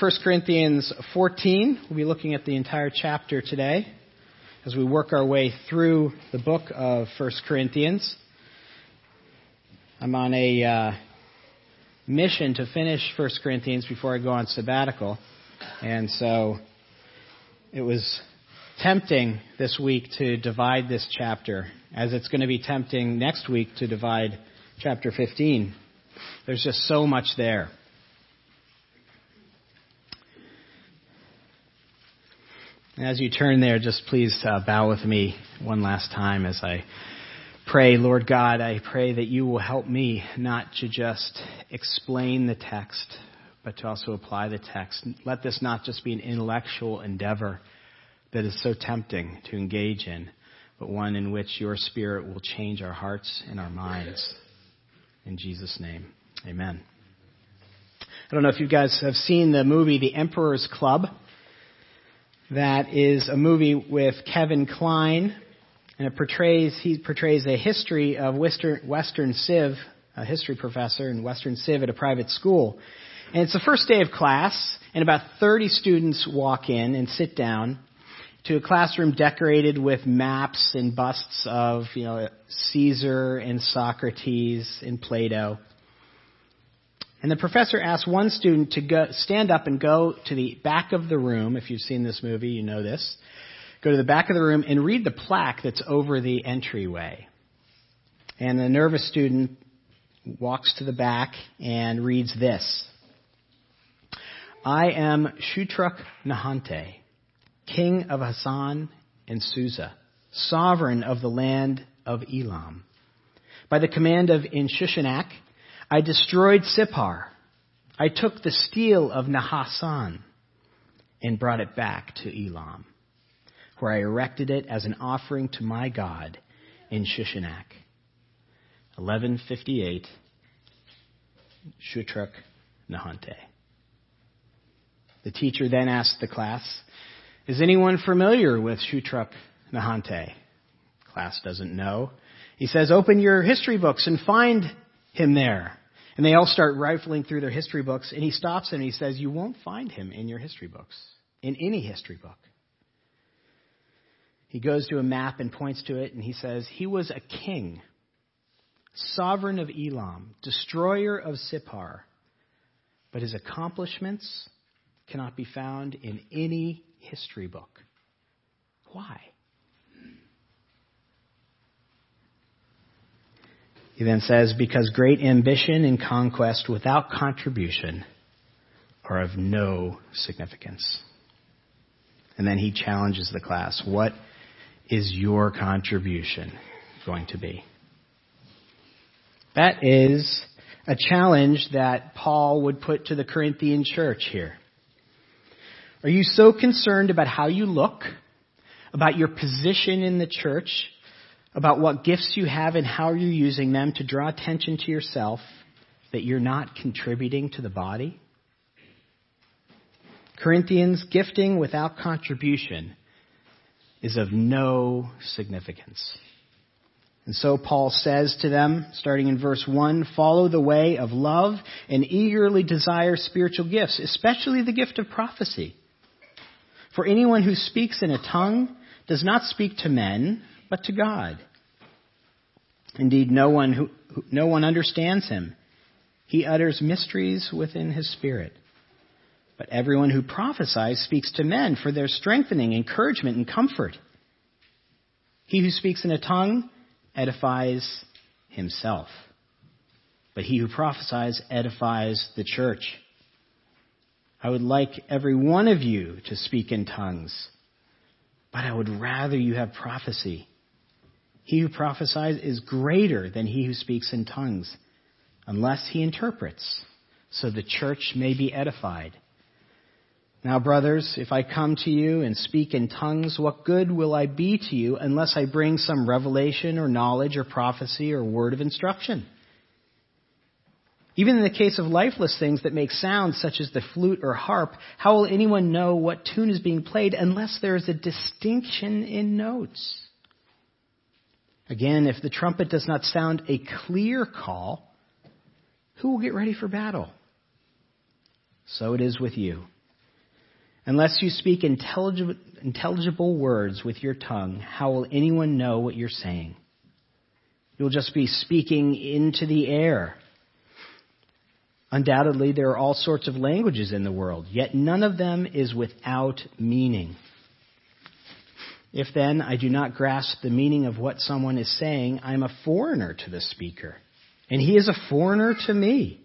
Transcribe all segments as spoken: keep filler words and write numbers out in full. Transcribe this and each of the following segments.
First Corinthians fourteen. We'll be looking at the entire chapter today as we work our way through the book of First Corinthians. I'm on a uh, mission to finish First Corinthians before I go on sabbatical. And so it was tempting this week to divide this chapter, as it's going to be tempting next week to divide chapter fifteen. There's just so much there. As you turn there, just please uh, bow with me one last time as I pray. Lord God, I pray that you will help me not to just explain the text, but to also apply the text. Let this not just be an intellectual endeavor that is so tempting to engage in, but one in which your Spirit will change our hearts and our minds. In Jesus' name, amen. I don't know if you guys have seen the movie The Emperor's Club. That is a movie with Kevin Kline, and it portrays he portrays a history of Western, Western Civ, a history professor in Western Civ at a private school. And it's the first day of class, and about thirty students walk in and sit down to a classroom decorated with maps and busts of, you know, Caesar and Socrates and Plato. And the professor asked one student to go, stand up and go to the back of the room. If you've seen this movie, you know this. Go to the back of the room and read the plaque that's over the entryway. And the nervous student walks to the back and reads this. I am Shutruk-Nahunte, king of Hassan and Susa, sovereign of the land of Elam. By the command of Inshushanak, I destroyed Sippar. I took the steel of Nahasan and brought it back to Elam, where I erected it as an offering to my God in Shishanak. eleven fifty-eight, Shutruk-Nahunte. The teacher then asked the class, is anyone familiar with Shutruk-Nahunte? Class doesn't know. He says, open your history books and find him there. And they all start rifling through their history books, and he stops them and he says, you won't find him in your history books, in any history book. He goes to a map and points to it, and he says, he was a king, sovereign of Elam, destroyer of Sippar, but his accomplishments cannot be found in any history book. Why? He then says, because great ambition and conquest without contribution are of no significance. And then he challenges the class. What is your contribution going to be? That is a challenge that Paul would put to the Corinthian church here. Are you so concerned about how you look, about your position in the church, about what gifts you have and how you're using them to draw attention to yourself, that you're not contributing to the body? Corinthians, gifting without contribution is of no significance. And so Paul says to them, starting in verse one, follow the way of love and eagerly desire spiritual gifts, especially the gift of prophecy. For anyone who speaks in a tongue does not speak to men, but to God. Indeed, no one who no one understands him. He utters mysteries within his spirit. But everyone who prophesies speaks to men for their strengthening, encouragement, and comfort. He who speaks in a tongue edifies himself, but he who prophesies edifies the church. I would like every one of you to speak in tongues, but I would rather you have prophecy. He who prophesies is greater than he who speaks in tongues, unless he interprets, so the church may be edified. Now, brothers, if I come to you and speak in tongues, what good will I be to you unless I bring some revelation or knowledge or prophecy or word of instruction? Even in the case of lifeless things that make sounds, such as the flute or harp, how will anyone know what tune is being played unless there is a distinction in notes? Again, if the trumpet does not sound a clear call, who will get ready for battle? So it is with you. Unless you speak intelligible, intelligible words with your tongue, how will anyone know what you're saying? You'll just be speaking into the air. Undoubtedly, there are all sorts of languages in the world, yet none of them is without meaning. If then I do not grasp the meaning of what someone is saying, I am a foreigner to the speaker, and he is a foreigner to me.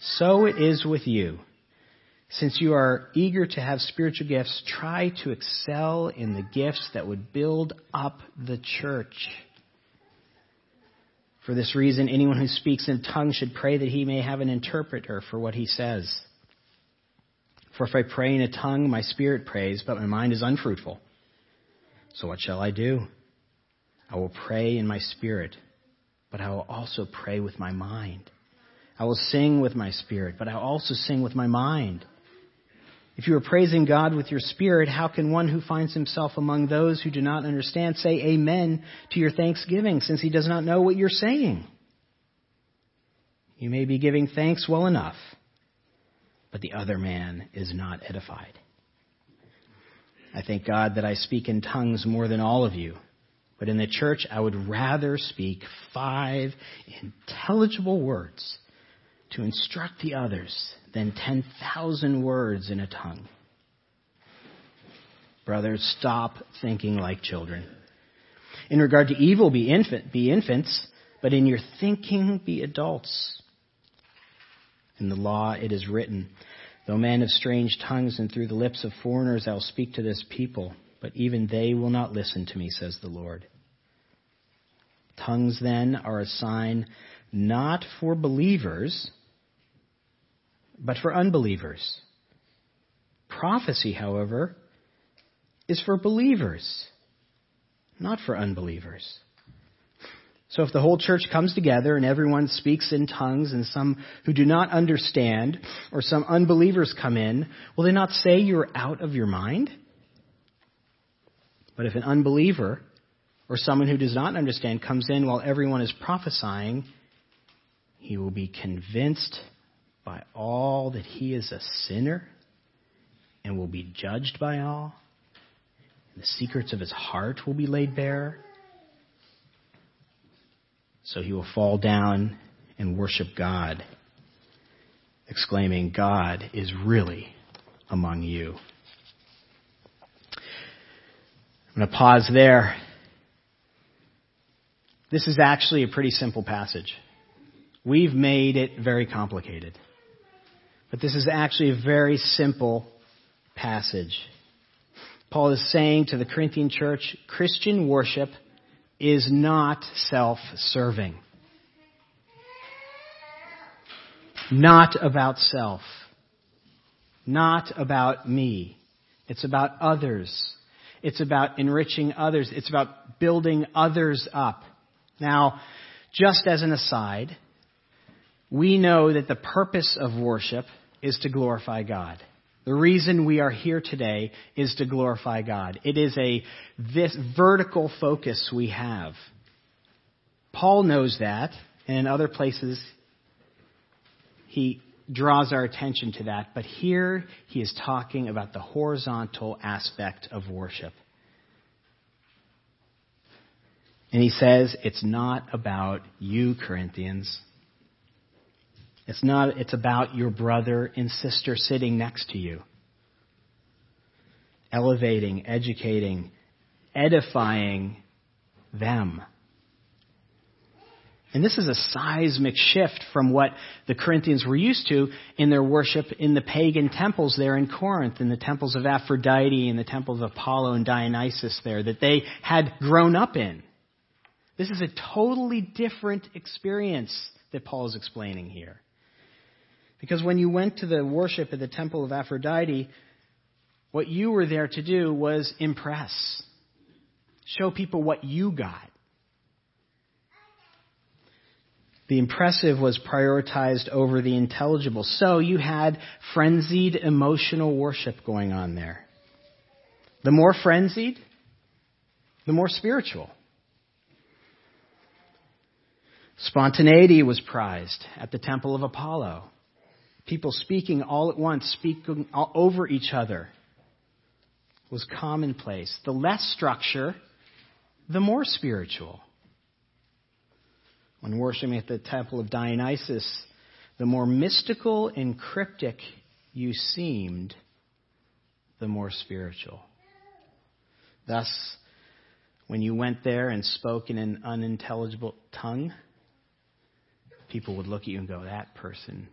So it is with you. Since you are eager to have spiritual gifts, try to excel in the gifts that would build up the church. For this reason, anyone who speaks in tongues should pray that he may have an interpreter for what he says. For if I pray in a tongue, my spirit prays, but my mind is unfruitful. So what shall I do? I will pray in my spirit, but I will also pray with my mind. I will sing with my spirit, but I will also sing with my mind. If you are praising God with your spirit, how can one who finds himself among those who do not understand say amen to your thanksgiving, since he does not know what you're saying? You may be giving thanks well enough, but the other man is not edified. I thank God that I speak in tongues more than all of you, but in the church I would rather speak five intelligible words to instruct the others than ten thousand words in a tongue. Brothers, stop thinking like children. In regard to evil, be infant, be infants, but in your thinking, be adults. In the law, it is written, though men of strange tongues and through the lips of foreigners, I will speak to this people, but even they will not listen to me, says the Lord. Tongues, then, are a sign not for believers, but for unbelievers. Prophecy, however, is for believers, not for unbelievers. So if the whole church comes together and everyone speaks in tongues and some who do not understand or some unbelievers come in, will they not say you're out of your mind? But if an unbeliever or someone who does not understand comes in while everyone is prophesying, he will be convinced by all that he is a sinner and will be judged by all. The secrets of his heart will be laid bare. So he will fall down and worship God, exclaiming, God is really among you. I'm going to pause there. This is actually a pretty simple passage. We've made it very complicated. But this is actually a very simple passage. Paul is saying to the Corinthian church, Christian worship is not self-serving. Not about self. Not about me. It's about others. It's about enriching others. It's about building others up. Now, just as an aside, we know that the purpose of worship is to glorify God. The reason we are here today is to glorify God. It is a this vertical focus we have. Paul knows that, and in other places he draws our attention to that. But here he is talking about the horizontal aspect of worship. And he says it's not about you, Corinthians. It's not, it's about your brother and sister sitting next to you. Elevating, educating, edifying them. And this is a seismic shift from what the Corinthians were used to in their worship in the pagan temples there in Corinth, in the temples of Aphrodite and the temples of Apollo and Dionysus there that they had grown up in. This is a totally different experience that Paul is explaining here. Because when you went to the worship at the temple of Aphrodite, what you were there to do was impress. Show people what you got. The impressive was prioritized over the intelligible. So you had frenzied emotional worship going on there. The more frenzied, the more spiritual. Spontaneity was prized at the temple of Apollo. people speaking all at once, speaking all over each other, was commonplace. The less structure, the more spiritual. When worshiping at the temple of Dionysus, the more mystical and cryptic you seemed, the more spiritual. Thus, when you went there and spoke in an unintelligible tongue, people would look at you and go, that person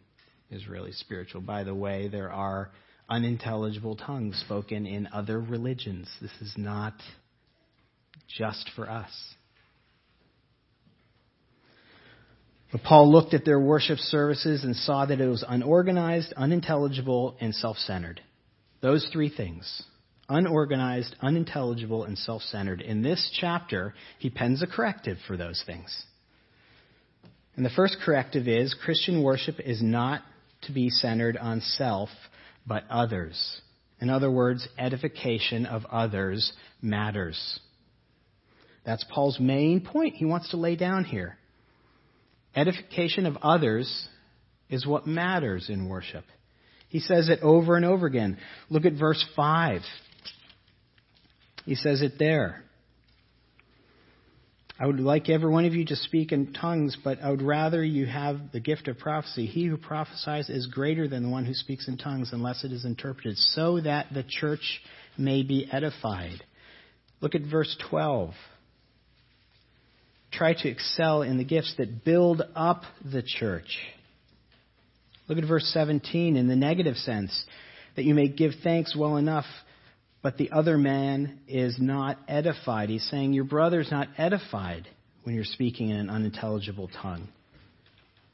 is really spiritual. By the way, there are unintelligible tongues spoken in other religions. This is not just for us. But Paul looked at their worship services and saw that it was unorganized, unintelligible, and self-centered. Those three things. Unorganized, unintelligible, and self-centered. In this chapter, he pens a corrective for those things. And the first corrective is, Christian worship is not to be centered on self, but others. In other words, edification of others matters. That's Paul's main point he wants to lay down here. Edification of others is what matters in worship. He says it over and over again. Look at verse five. He says it there. I would like every one of you to speak in tongues, but I would rather you have the gift of prophecy. He who prophesies is greater than the one who speaks in tongues unless it is interpreted, so that the church may be edified. Look at verse twelve. Try to excel in the gifts that build up the church. Look at verse seventeen in the negative sense, that you may give thanks well enough, but the other man is not edified. He's saying your brother's not edified when you're speaking in an unintelligible tongue.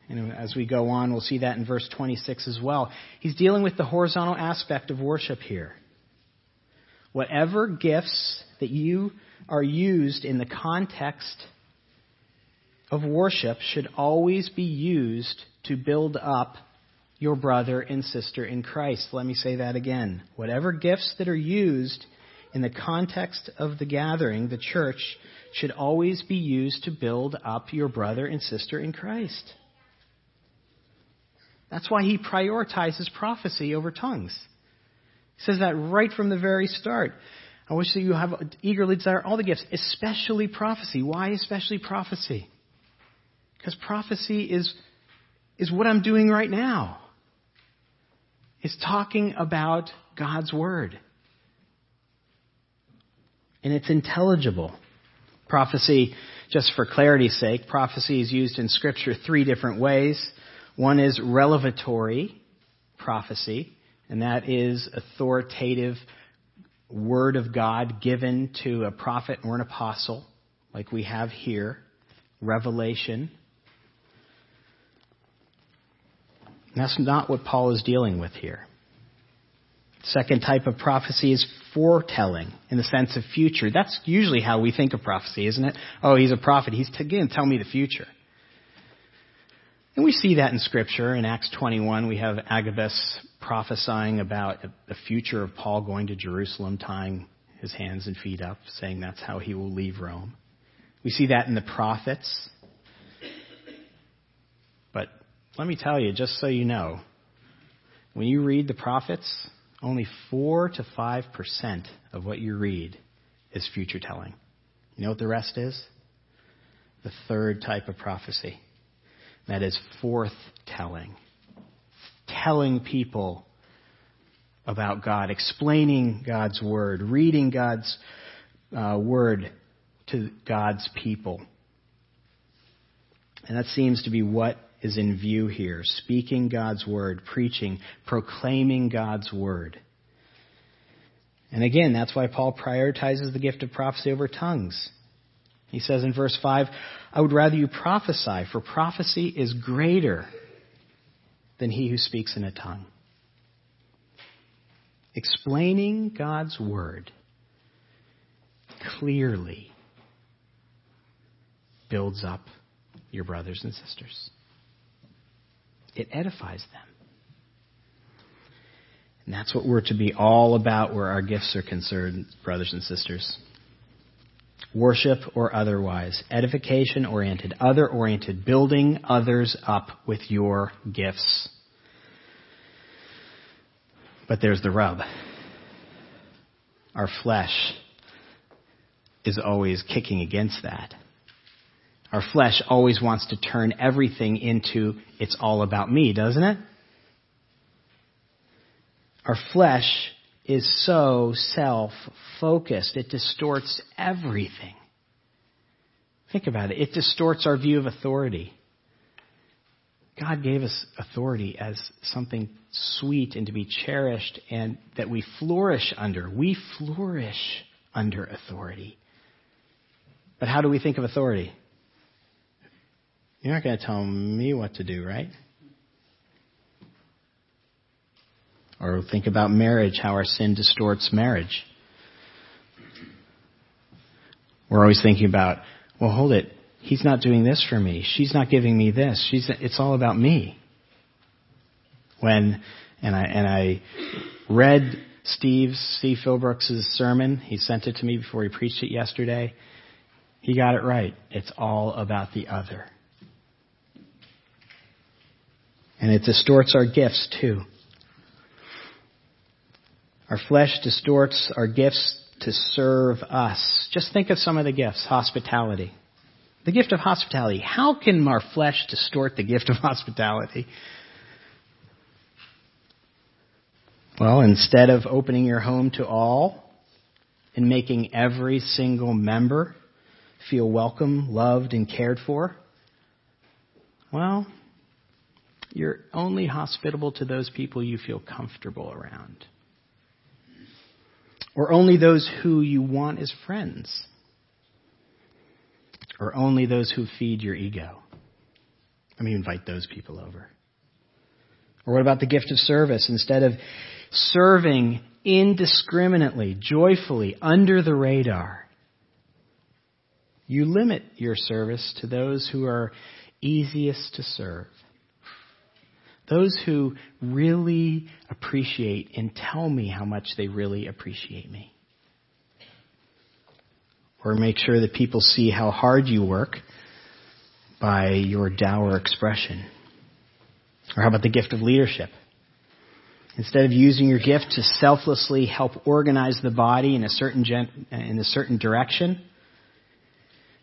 And as we go on, we'll see that in verse twenty-six as well. He's dealing with the horizontal aspect of worship here. Whatever gifts that you are used in the context of worship should always be used to build up your brother and sister in Christ. Let me say that again. Whatever gifts that are used in the context of the gathering, the church, should always be used to build up your brother and sister in Christ. That's why he prioritizes prophecy over tongues. He says that right from the very start. I wish that you have eagerly desire all the gifts, especially prophecy. Why especially prophecy? Because prophecy is, is what I'm doing right now. It's talking about God's word. And it's intelligible. Prophecy, just for clarity's sake, prophecy is used in Scripture three different ways. One is revelatory prophecy, and that is authoritative word of God given to a prophet or an apostle, like we have here, revelation. That's not what Paul is dealing with here. Second type of prophecy is foretelling in the sense of future. That's usually how we think of prophecy, isn't it? Oh, he's a prophet. He's going to tell me the future. And we see that in Scripture. In Acts twenty-one, we have Agabus prophesying about the future of Paul going to Jerusalem, tying his hands and feet up, saying that's how he will leave Rome. We see that in the prophets. But let me tell you, just so you know, when you read the prophets, only four to five percent of what you read is future telling. You know what the rest is? The third type of prophecy. That is forthtelling. Telling people about God, explaining God's word, reading God's uh, word to God's people. And that seems to be what is in view here. Speaking God's word, preaching, proclaiming God's word. And again, that's why Paul prioritizes the gift of prophecy over tongues. He says in verse five, I would rather you prophesy, for prophecy is greater than he who speaks in a tongue. Explaining God's word clearly builds up your brothers and sisters. It edifies them. And that's what we're to be all about where our gifts are concerned, brothers and sisters. Worship or otherwise, edification-oriented, other-oriented, building others up with your gifts. But there's the rub. Our flesh is always kicking against that. Our flesh always wants to turn everything into it's all about me, doesn't it? Our flesh is so self-focused. It distorts everything. Think about it. It distorts our view of authority. God gave us authority as something sweet and to be cherished and that we flourish under. We flourish under authority. But how do we think of authority? You're not going to tell me what to do, right? Or think about marriage, how our sin distorts marriage. We're always thinking about, well, hold it. He's not doing this for me. She's not giving me this. She's, it's all about me. When, and I, and I read Steve's, Steve Philbrooks' sermon. He sent it to me before he preached it yesterday. He got it right. It's all about the other. And it distorts our gifts too. Our flesh distorts our gifts to serve us. Just think of some of the gifts. Hospitality. The gift of hospitality. How can our flesh distort the gift of hospitality? Well, instead of opening your home to all and making every single member feel welcome, loved, and cared for, well, you're only hospitable to those people you feel comfortable around. Or only those who you want as friends. Or only those who feed your ego. I mean, invite those people over. Or what about the gift of service? Instead of serving indiscriminately, joyfully, under the radar, you limit your service to those who are easiest to serve. Those who really appreciate and tell me how much they really appreciate me. Or make sure that people see how hard you work by your dour expression. Or how about the gift of leadership? Instead of using your gift to selflessly help organize the body in a certain gen- in a certain direction,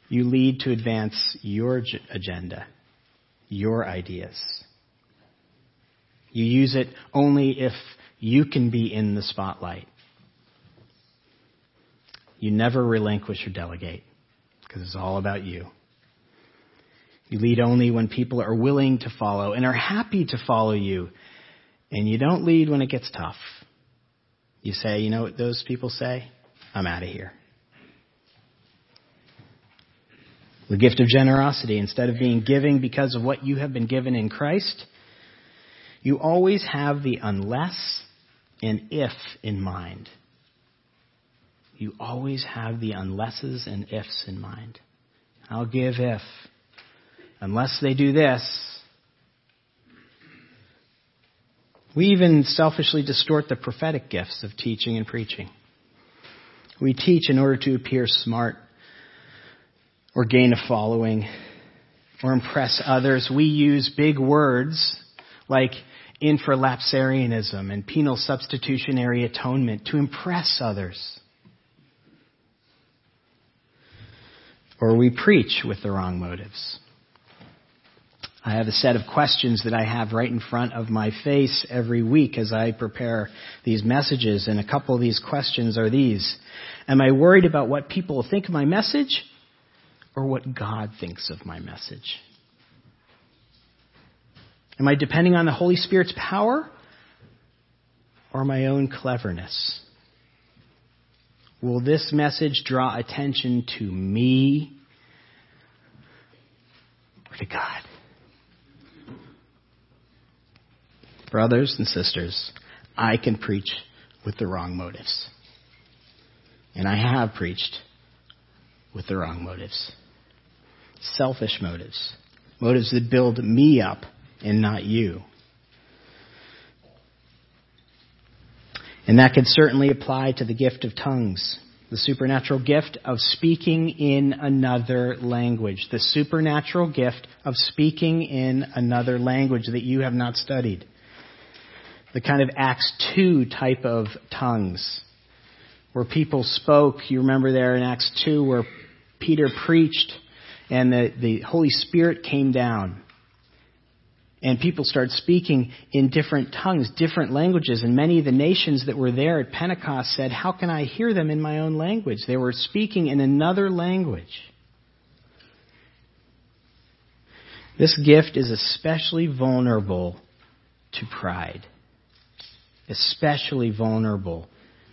you lead to advance your g- agenda, your ideas. You use it only if you can be in the spotlight. You never relinquish or delegate because it's all about you. You lead only when people are willing to follow and are happy to follow you. And you don't lead when it gets tough. You say, you know what those people say? I'm out of here. The gift of generosity. Instead of being giving because of what you have been given in Christ, you always have the unless and if in mind. You always have the unlesses and ifs in mind. I'll give if. Unless they do this. We even selfishly distort the prophetic gifts of teaching and preaching. We teach in order to appear smart or gain a following or impress others. We use big words like infralapsarianism and penal substitutionary atonement to impress others. Or we preach with the wrong motives. I have a set of questions that I have right in front of my face every week as I prepare these messages. And a couple of these questions are these. Am I worried about what people think of my message or what God thinks of my message? Am I depending on the Holy Spirit's power or my own cleverness? Will this message draw attention to me or to God? Brothers and sisters, I can preach with the wrong motives. And I have preached with the wrong motives. Selfish motives. Motives that build me up and not you. And that could certainly apply to the gift of tongues, the supernatural gift of speaking in another language, the supernatural gift of speaking in another language that you have not studied. the kind of Acts two type of tongues, where people spoke. You remember there in Acts two where Peter preached and the, the Holy Spirit came down. And people started speaking in different tongues, different languages. And many of the nations that were there at Pentecost said, how can I hear them in my own language? They were speaking in another language. This gift is especially vulnerable to pride, especially vulnerable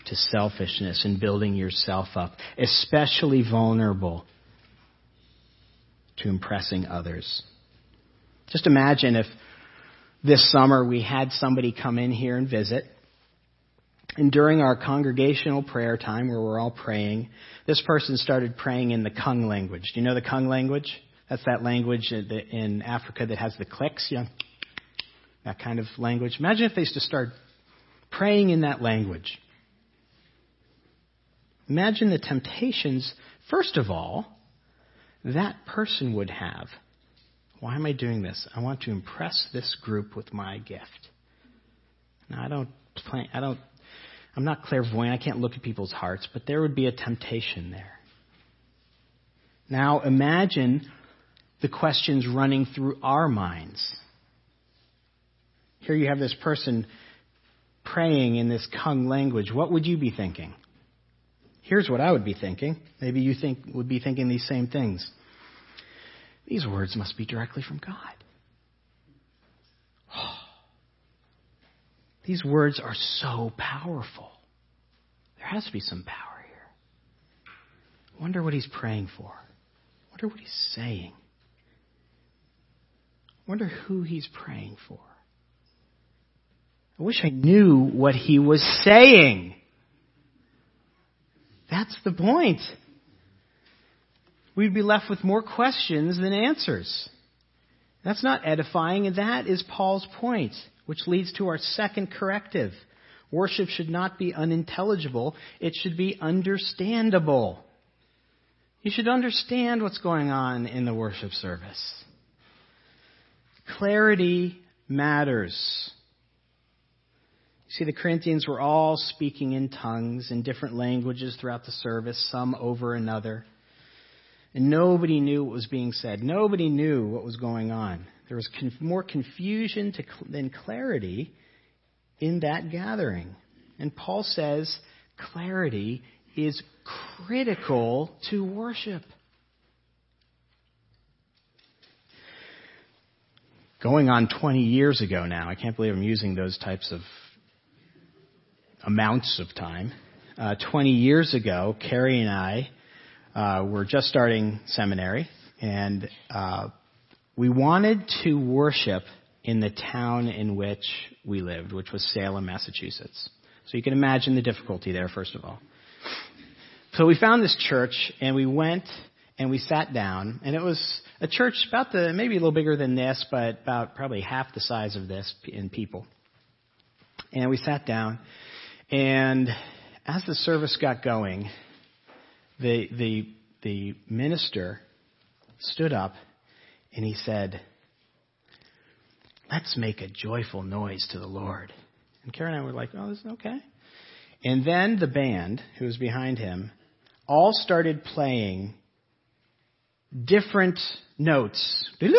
to selfishness and building yourself up, especially vulnerable to impressing others. Just imagine if this summer we had somebody come in here and visit, and during our congregational prayer time where we're all praying, this person started praying in the Kung language. Do you know the Kung language? That's that language in Africa that has the clicks, you know, that kind of language. Imagine if they just started praying in that language. Imagine the temptations, first of all, that person would have. Why am I doing this? I want to impress this group with my gift. Now, I don't plan, I don't, I'm not clairvoyant. I can't look at people's hearts, but there would be a temptation there. Now, imagine the questions running through our minds. Here you have this person praying in this Kung language. What would you be thinking? Here's what I would be thinking. Maybe you think would be thinking these same things. These words must be directly from God. Oh, these words are so powerful. There has to be some power here. Wonder what he's praying for. Wonder what he's saying. Wonder who he's praying for. I wish I knew what he was saying. That's the point. We'd be left with more questions than answers. That's not edifying, and that is Paul's point, which leads to our second corrective. Worship should not be unintelligible. It should be understandable. You should understand what's going on in the worship service. Clarity matters. See, the Corinthians were all speaking in tongues, in different languages throughout the service, some over another. And nobody knew what was being said. Nobody knew what was going on. There was con- more confusion to cl- than clarity in that gathering. And Paul says clarity is critical to worship. Going on twenty years ago now, I can't believe I'm using those types of amounts of time. Uh, twenty years ago, Carrie and I uh, were just starting seminary, and uh, we wanted to worship in the town in which we lived, which was Salem, Massachusetts. So you can imagine the difficulty there, first of all. So we found this church, and we went and we sat down, and it was a church about the, maybe a little bigger than this, but about probably half the size of this in people. And we sat down. And as the service got going, the the the minister stood up and he said, "Let's make a joyful noise to the Lord." And Karen and I were like, "Oh, this is okay." And then the band, who was behind him, all started playing different notes, hitting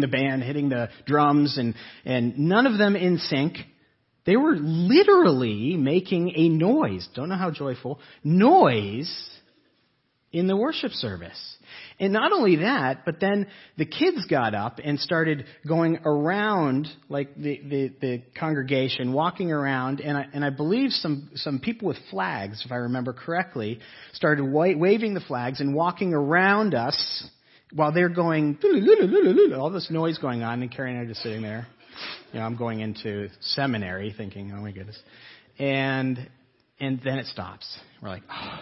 the band, hitting the drums, and and none of them in sync. They were literally making a noise, don't know how joyful, noise in the worship service. And not only that, but then the kids got up and started going around, like the, the, the congregation, walking around, and I, and I believe some, some people with flags, if I remember correctly, started wa- waving the flags and walking around us while they're going, all this noise going on, and Carrie and I are just sitting there. You know, I'm going into seminary thinking, oh, my goodness. And and then it stops. We're like, oh.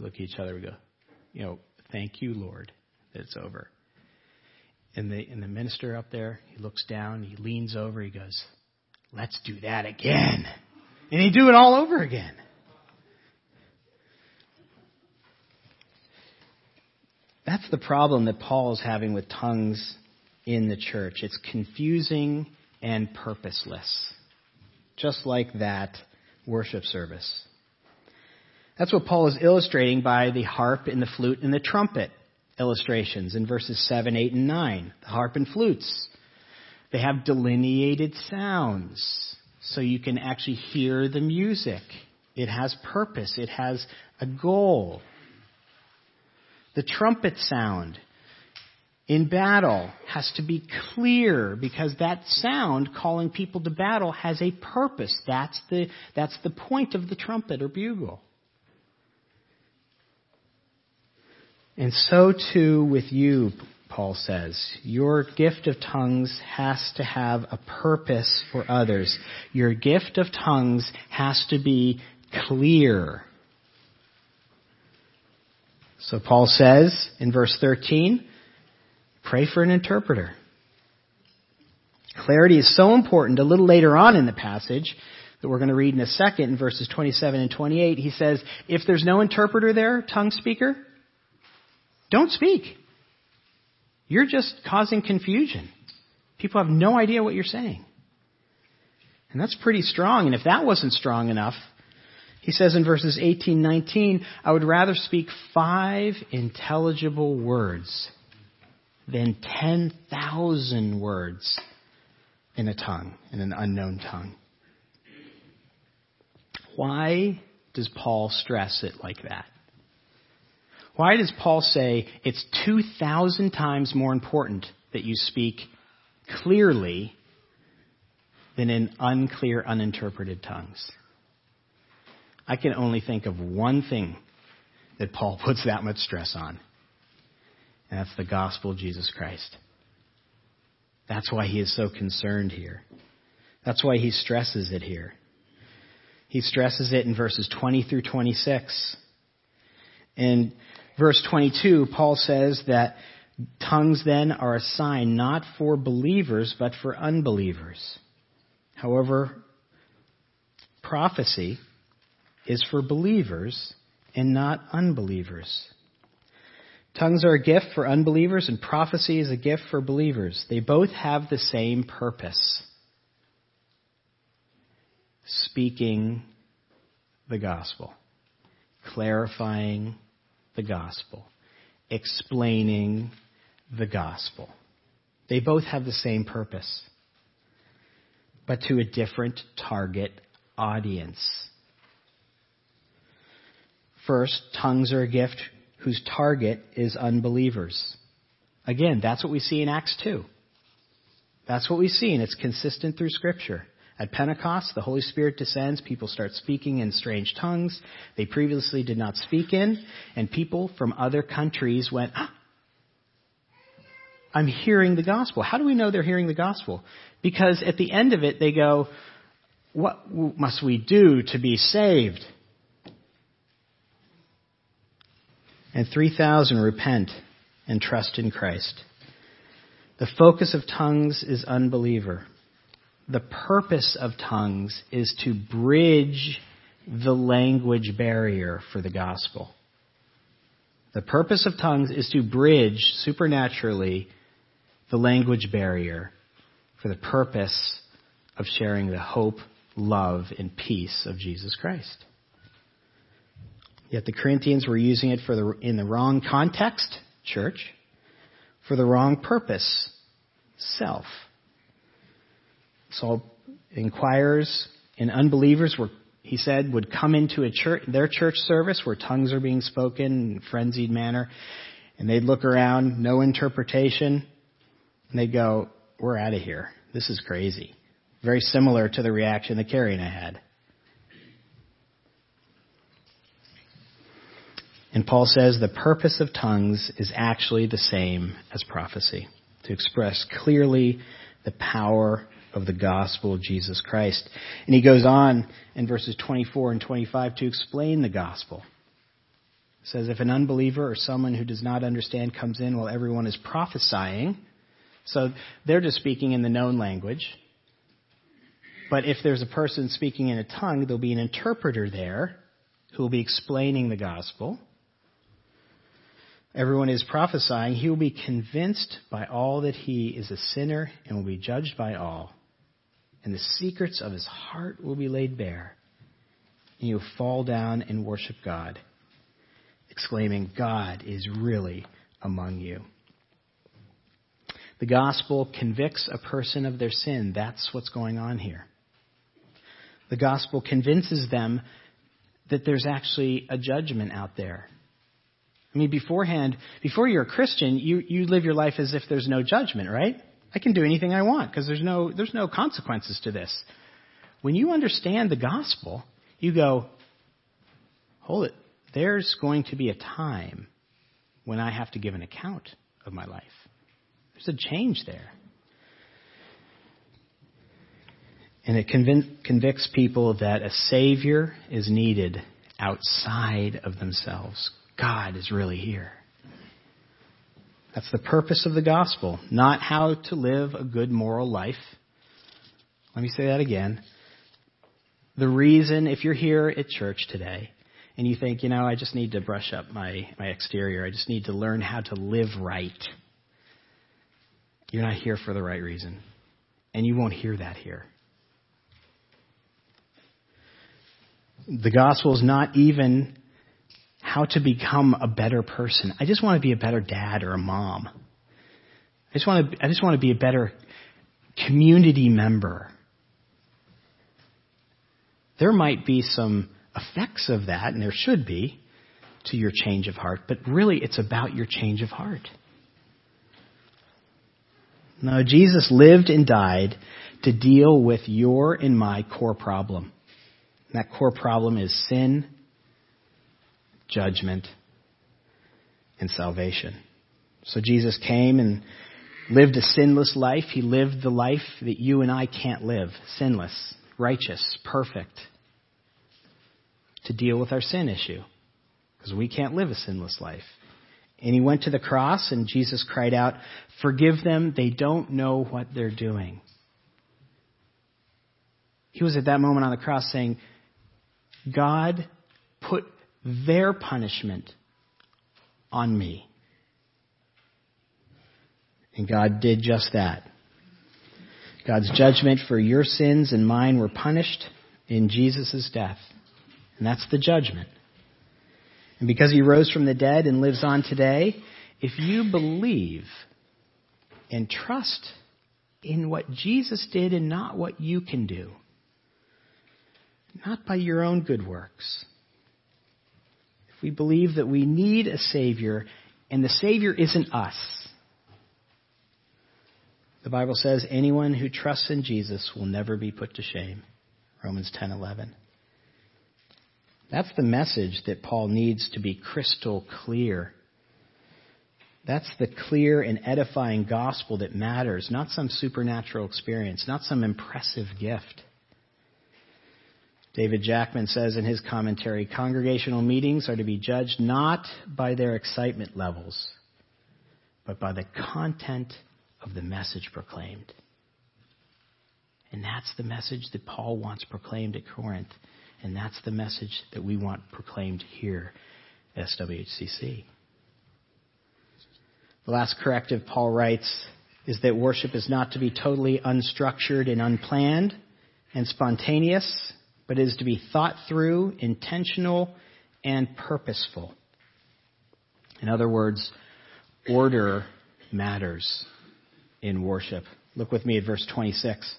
Look at each other. We go, you know, thank you, Lord, that it's over. And the, and the minister up there, he looks down. He leans over. He goes, let's do that again. And he'd do it all over again. That's the problem that Paul is having with tongues in the church. It's confusing and purposeless, just like that worship service. That's what Paul is illustrating by the harp and the flute and the trumpet illustrations in verses seven, eight, and nine. The harp and flutes, they have delineated sounds, so you can actually hear the music. It has purpose. It has a goal. The trumpet sound in battle has to be clear, because that sound calling people to battle has a purpose. That's the, that's the point of the trumpet or bugle. And so too with you, Paul says. Your gift of tongues has to have a purpose for others. Your gift of tongues has to be clear. So Paul says in verse thirteen, pray for an interpreter. Clarity is so important. A little later on in the passage that we're going to read in a second, in verses twenty-seven and twenty-eight, he says, if there's no interpreter there, tongue speaker, don't speak. You're just causing confusion. People have no idea what you're saying. And that's pretty strong. And if that wasn't strong enough, he says in verses eighteen, nineteen, I would rather speak five intelligible words than ten thousand words in a tongue, in an unknown tongue. Why does Paul stress it like that? Why does Paul say it's two thousand times more important that you speak clearly than in unclear, uninterpreted tongues? I can only think of one thing that Paul puts that much stress on. And that's the gospel of Jesus Christ. That's why he is so concerned here. That's why he stresses it here. He stresses it in verses twenty through twenty-six. In verse twenty-two, Paul says that tongues then are a sign not for believers, but for unbelievers. However, prophecy is for believers and not unbelievers. Tongues are a gift for unbelievers, and prophecy is a gift for believers. They both have the same purpose: speaking the gospel, clarifying the gospel, explaining the gospel. They both have the same purpose, but to a different target audience. First, tongues are a gift whose target is unbelievers. Again, that's what we see in Acts two. That's what we see, and it's consistent through Scripture. At Pentecost, the Holy Spirit descends. People start speaking in strange tongues they previously did not speak in, and people from other countries went, ah, I'm hearing the gospel. How do we know they're hearing the gospel? Because at the end of it, they go, what must we do to be saved? And three thousand repent and trust in Christ. The focus of tongues is unbeliever. The purpose of tongues is to bridge the language barrier for the gospel. The purpose of tongues is to bridge, supernaturally, the language barrier for the purpose of sharing the hope, love, and peace of Jesus Christ. Yet the Corinthians were using it for the in the wrong context, church, for the wrong purpose, self. So inquirers and unbelievers were, he said, would come into a church, their church service where tongues are being spoken in a frenzied manner, and they'd look around, no interpretation, and they'd go, we're out of here. This is crazy. Very similar to the reaction that Carrie and I had. And Paul says the purpose of tongues is actually the same as prophecy, to express clearly the power of the gospel of Jesus Christ. And he goes on in verses twenty-four and twenty-five to explain the gospel. He says, if an unbeliever or someone who does not understand comes in while everyone is prophesying, so they're just speaking in the known language, but if there's a person speaking in a tongue, there'll be an interpreter there who will be explaining the gospel. everyone is prophesying, he will be convinced by all that he is a sinner and will be judged by all. And the secrets of his heart will be laid bare. And he will fall down and worship God, exclaiming, God is really among you. The gospel convicts a person of their sin. That's what's going on here. The gospel convinces them that there's actually a judgment out there. I mean, beforehand, before you're a Christian, you, you live your life as if there's no judgment, right? I can do anything I want because there's no, there's no consequences to this. When you understand the gospel, you go, hold it, there's going to be a time when I have to give an account of my life. There's a change there. And it conv- convicts people that a Savior is needed outside of themselves. God is really here. That's the purpose of the gospel, not how to live a good moral life. Let me say that again. The reason, if you're here at church today and you think, you know, I just need to brush up my, my exterior, I just need to learn how to live right, you're not here for the right reason. And you won't hear that here. The gospel is not even how to become a better person. I just want to be a better dad or a mom. I just want to, I just want to be a better community member. There might be some effects of that, and there should be, to your change of heart. But really, it's about your change of heart. No, Jesus lived and died to deal with your and my core problem. And that core problem is sin, judgment, and salvation. So Jesus came and lived a sinless life. He lived the life that you and I can't live, sinless, righteous, perfect, to deal with our sin issue, because we can't live a sinless life. And he went to the cross, and Jesus cried out, forgive them, they don't know what they're doing. He was at that moment on the cross saying, God put their punishment on me. And God did just that. God's judgment for your sins and mine were punished in Jesus' death. And that's the judgment. And because he rose from the dead and lives on today, if you believe and trust in what Jesus did and not what you can do, not by your own good works, if we believe that we need a Savior and the Savior isn't us, the Bible says anyone who trusts in Jesus will never be put to shame. Romans ten eleven. That's the message that Paul needs to be crystal clear. That's the clear and edifying gospel that matters, not some supernatural experience, not some impressive gift. David Jackman says in his commentary, congregational meetings are to be judged not by their excitement levels, but by the content of the message proclaimed. And that's the message that Paul wants proclaimed at Corinth. And that's the message that we want proclaimed here at S W H C C. The last corrective Paul writes is that worship is not to be totally unstructured and unplanned and spontaneous, but is to be thought through, intentional, and purposeful. In other words, order matters in worship. Look with me at verse twenty-six.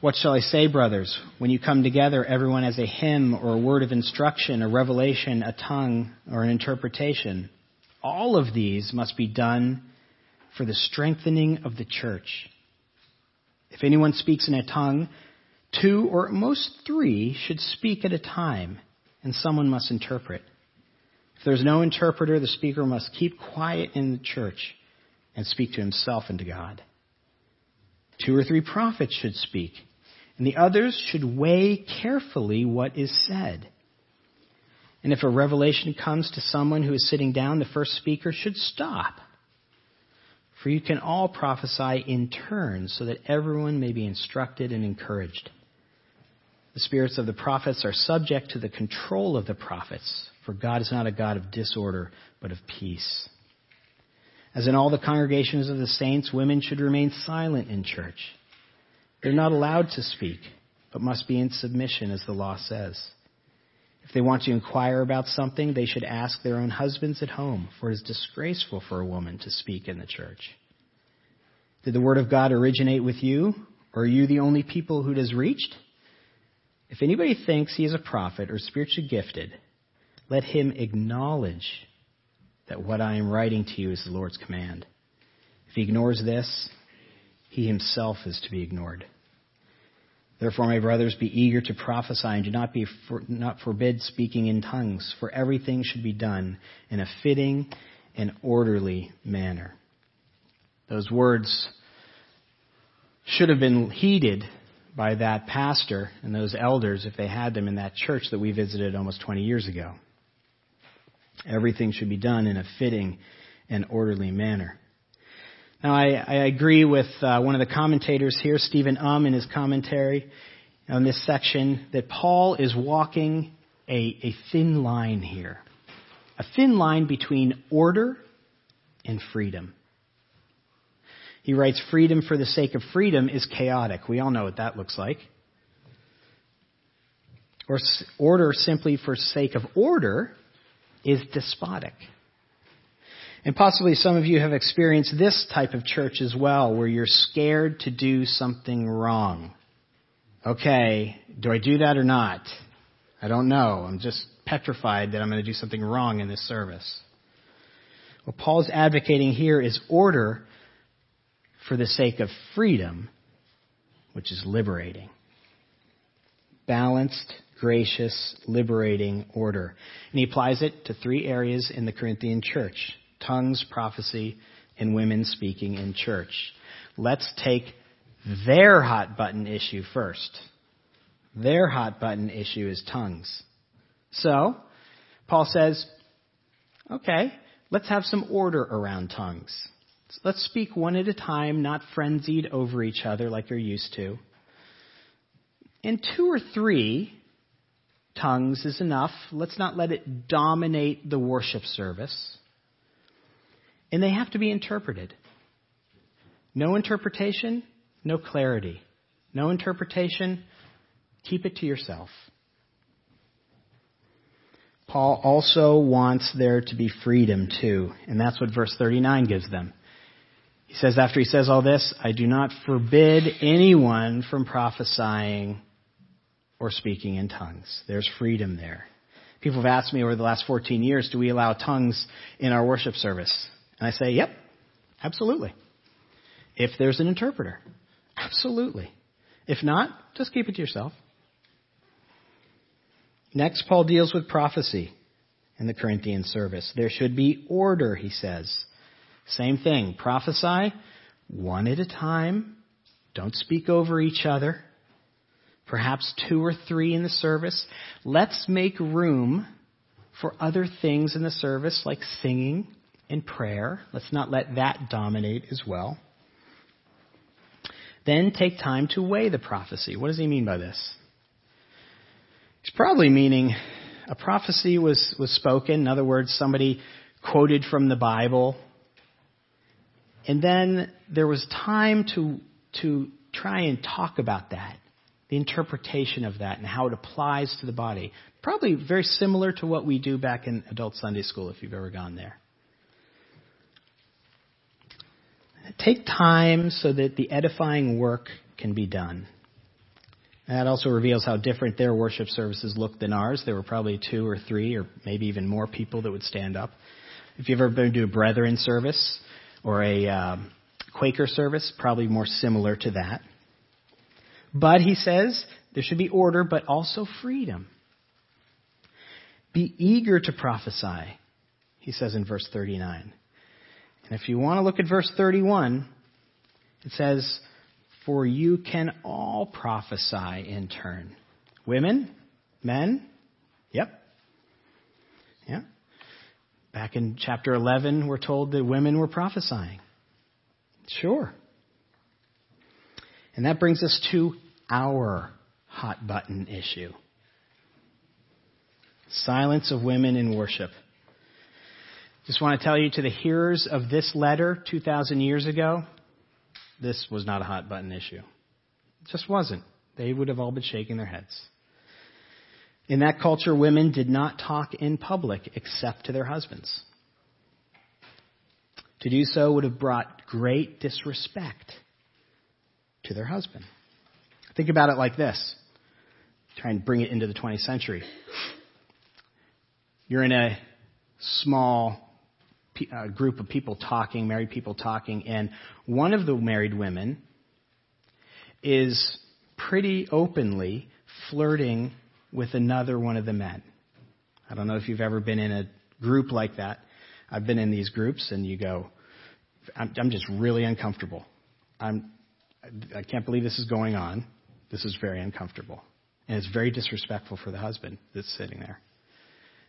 What shall I say, brothers? When you come together, everyone has a hymn or a word of instruction, a revelation, a tongue, or an interpretation. All of these must be done for the strengthening of the church. If anyone speaks in a tongue, two or at most three should speak at a time, and someone must interpret. If there's no interpreter, the speaker must keep quiet in the church and speak to himself and to God. Two or three prophets should speak, and the others should weigh carefully what is said. And if a revelation comes to someone who is sitting down, the first speaker should stop. For you can all prophesy in turn, so that everyone may be instructed and encouraged. The spirits of the prophets are subject to the control of the prophets, For God is not a God of disorder, but of peace. As in all the congregations of the saints, women should remain silent in church. They're not allowed to speak, but must be in submission, as the law says. If they want to inquire about something, they should ask their own husbands at home, for it is disgraceful for a woman to speak in the church. Did the word of God originate with you, or are you the only people who it has reached? If anybody thinks he is a prophet or spiritually gifted, let him acknowledge that what I am writing to you is the Lord's command. If he ignores this, he himself is to be ignored. Therefore, my brothers, be eager to prophesy and do not be for, not forbid speaking in tongues, for everything should be done in a fitting and orderly manner. Those words should have been heeded by that pastor and those elders if they had them in that church that we visited almost twenty years ago. Everything should be done in a fitting and orderly manner. Now, I, I agree with uh, one of the commentators here, Stephen Um, in his commentary on this section, that Paul is walking a, a thin line here, a thin line between order and freedom. He writes, freedom for the sake of freedom is chaotic. We all know what that looks like. Or order simply for sake of order is despotic. And possibly some of you have experienced this type of church as well, where you're scared to do something wrong. Okay, do I do that or not? I don't know. I'm just petrified that I'm going to do something wrong in this service. What Paul's advocating here is order for the sake of freedom, which is liberating. Balanced, gracious, liberating order. And he applies it to three areas in the Corinthian church: tongues, prophecy, and women speaking in church. Let's take their hot button issue first. Their hot button issue is tongues. So, Paul says, okay, let's have some order around tongues. Let's speak one at a time, not frenzied over each other like you're used to. And two or three tongues is enough. Let's not let it dominate the worship service. And they have to be interpreted. No interpretation, no clarity. No interpretation, keep it to yourself. Paul also wants there to be freedom too, and that's what verse thirty-nine gives them. He says, after he says all this, I do not forbid anyone from prophesying or speaking in tongues. There's freedom there. People have asked me over the last fourteen years, do we allow tongues in our worship service? And I say, yep, absolutely. If there's an interpreter, absolutely. If not, just keep it to yourself. Next, Paul deals with prophecy in the Corinthian service. There should be order, he says. Same thing. Prophesy one at a time. Don't speak over each other. Perhaps two or three in the service. Let's make room for other things in the service, like singing and prayer. Let's not let that dominate as well. Then take time to weigh the prophecy. What does he mean by this? It's probably meaning a prophecy was, was spoken. In other words, somebody quoted from the Bible. And then there was time to to try and talk about that, the interpretation of that and how it applies to the body. Probably very similar to what we do back in adult Sunday school, if you've ever gone there. Take time so that the edifying work can be done. That also reveals how different their worship services looked than ours. There were probably two or three or maybe even more people that would stand up. If you've ever been to a Brethren service or a um, Quaker service, probably more similar to that. But he says there should be order but also freedom. Be eager to prophesy, he says in verse thirty-nine. And if you want to look at verse thirty-one, it says, for you can all prophesy in turn. Women, men, yep. Yeah. Back in chapter eleven, we're told that women were prophesying. Sure. And that brings us to our hot button issue. Silence of women in worship. Just want to tell you, to the hearers of this letter two thousand years ago, this was not a hot button issue. It just wasn't. They would have all been shaking their heads. In that culture, women did not talk in public except to their husbands. To do so would have brought great disrespect to their husband. Think about it like this. Try and bring it into the twentieth century. You're in a small a group of people talking, married people talking, and one of the married women is pretty openly flirting with another one of the men. I don't know if you've ever been in a group like that. I've been in these groups, and you go, I'm, I'm just really uncomfortable. I'm, I can't believe this is going on. This is very uncomfortable. And it's very disrespectful for the husband that's sitting there.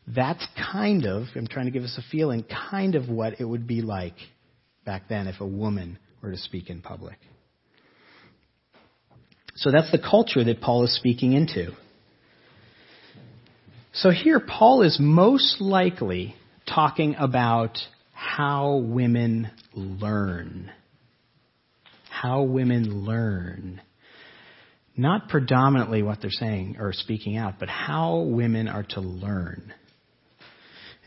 That's kind of, I'm trying to give us a feeling, kind of what it would be like back then if a woman were to speak in public. So that's the culture that Paul is speaking into. So here, Paul is most likely talking about how women learn. How women learn. Not predominantly what they're saying or speaking out, but how women are to learn.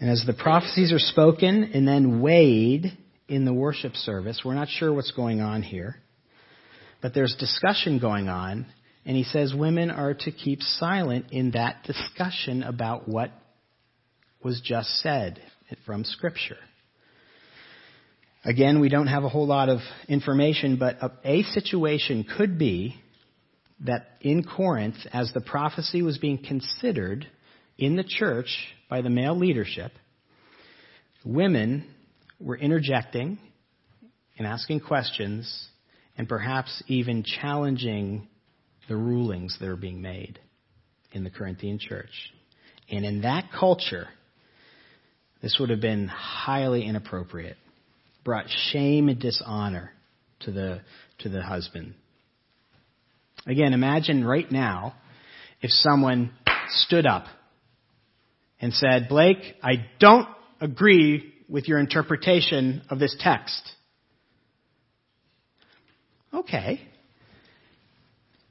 And as the prophecies are spoken and then weighed in the worship service, we're not sure what's going on here, but there's discussion going on, and he says women are to keep silent in that discussion about what was just said from Scripture. Again, we don't have a whole lot of information, but a situation could be that in Corinth, as the prophecy was being considered in the church by the male leadership, women were interjecting and asking questions and perhaps even challenging the rulings that are being made in the Corinthian church. And in that culture, this would have been highly inappropriate, brought shame and dishonor to the to the husband. Again, imagine right now if someone stood up and said, Blake, I don't agree with your interpretation of this text. Okay.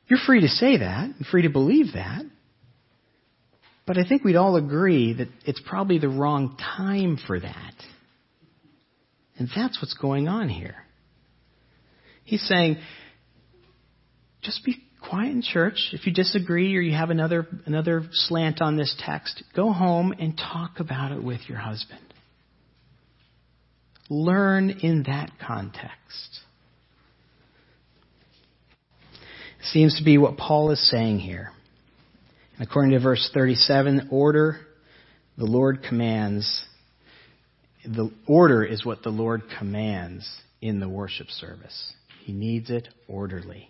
You're free to say that and free to believe that. But I think we'd all agree that it's probably the wrong time for that. And that's what's going on here. He's saying, just be quiet in church. If you disagree or you have another another slant on this text, go home and talk about it with your husband. Learn in that context. Seems to be what Paul is saying here. And according to verse thirty-seven, order the Lord commands. The order is what the Lord commands in the worship service. He needs it orderly.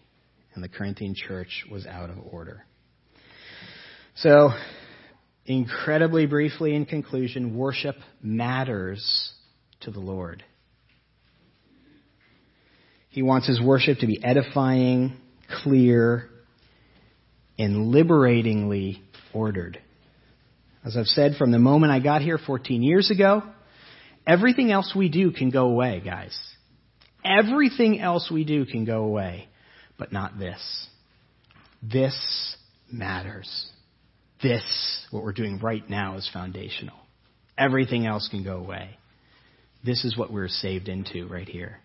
And the Corinthian church was out of order. So, incredibly briefly in conclusion, worship matters to the Lord. He wants his worship to be edifying, clear, and liberatingly ordered. As I've said, from the moment I got here fourteen years ago, everything else we do can go away, guys. Everything else we do can go away. But not this. This matters. This, what we're doing right now, is foundational. Everything else can go away. This is what we're saved into right here.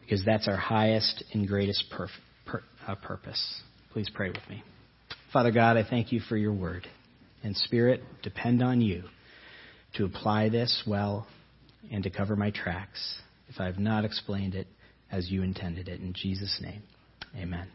Because that's our highest and greatest perf- per- uh, purpose. Please pray with me. Father God, I thank you for your word. And Spirit, depend on you to apply this well and to cover my tracks if I have not explained it as you intended it. In Jesus' name, amen.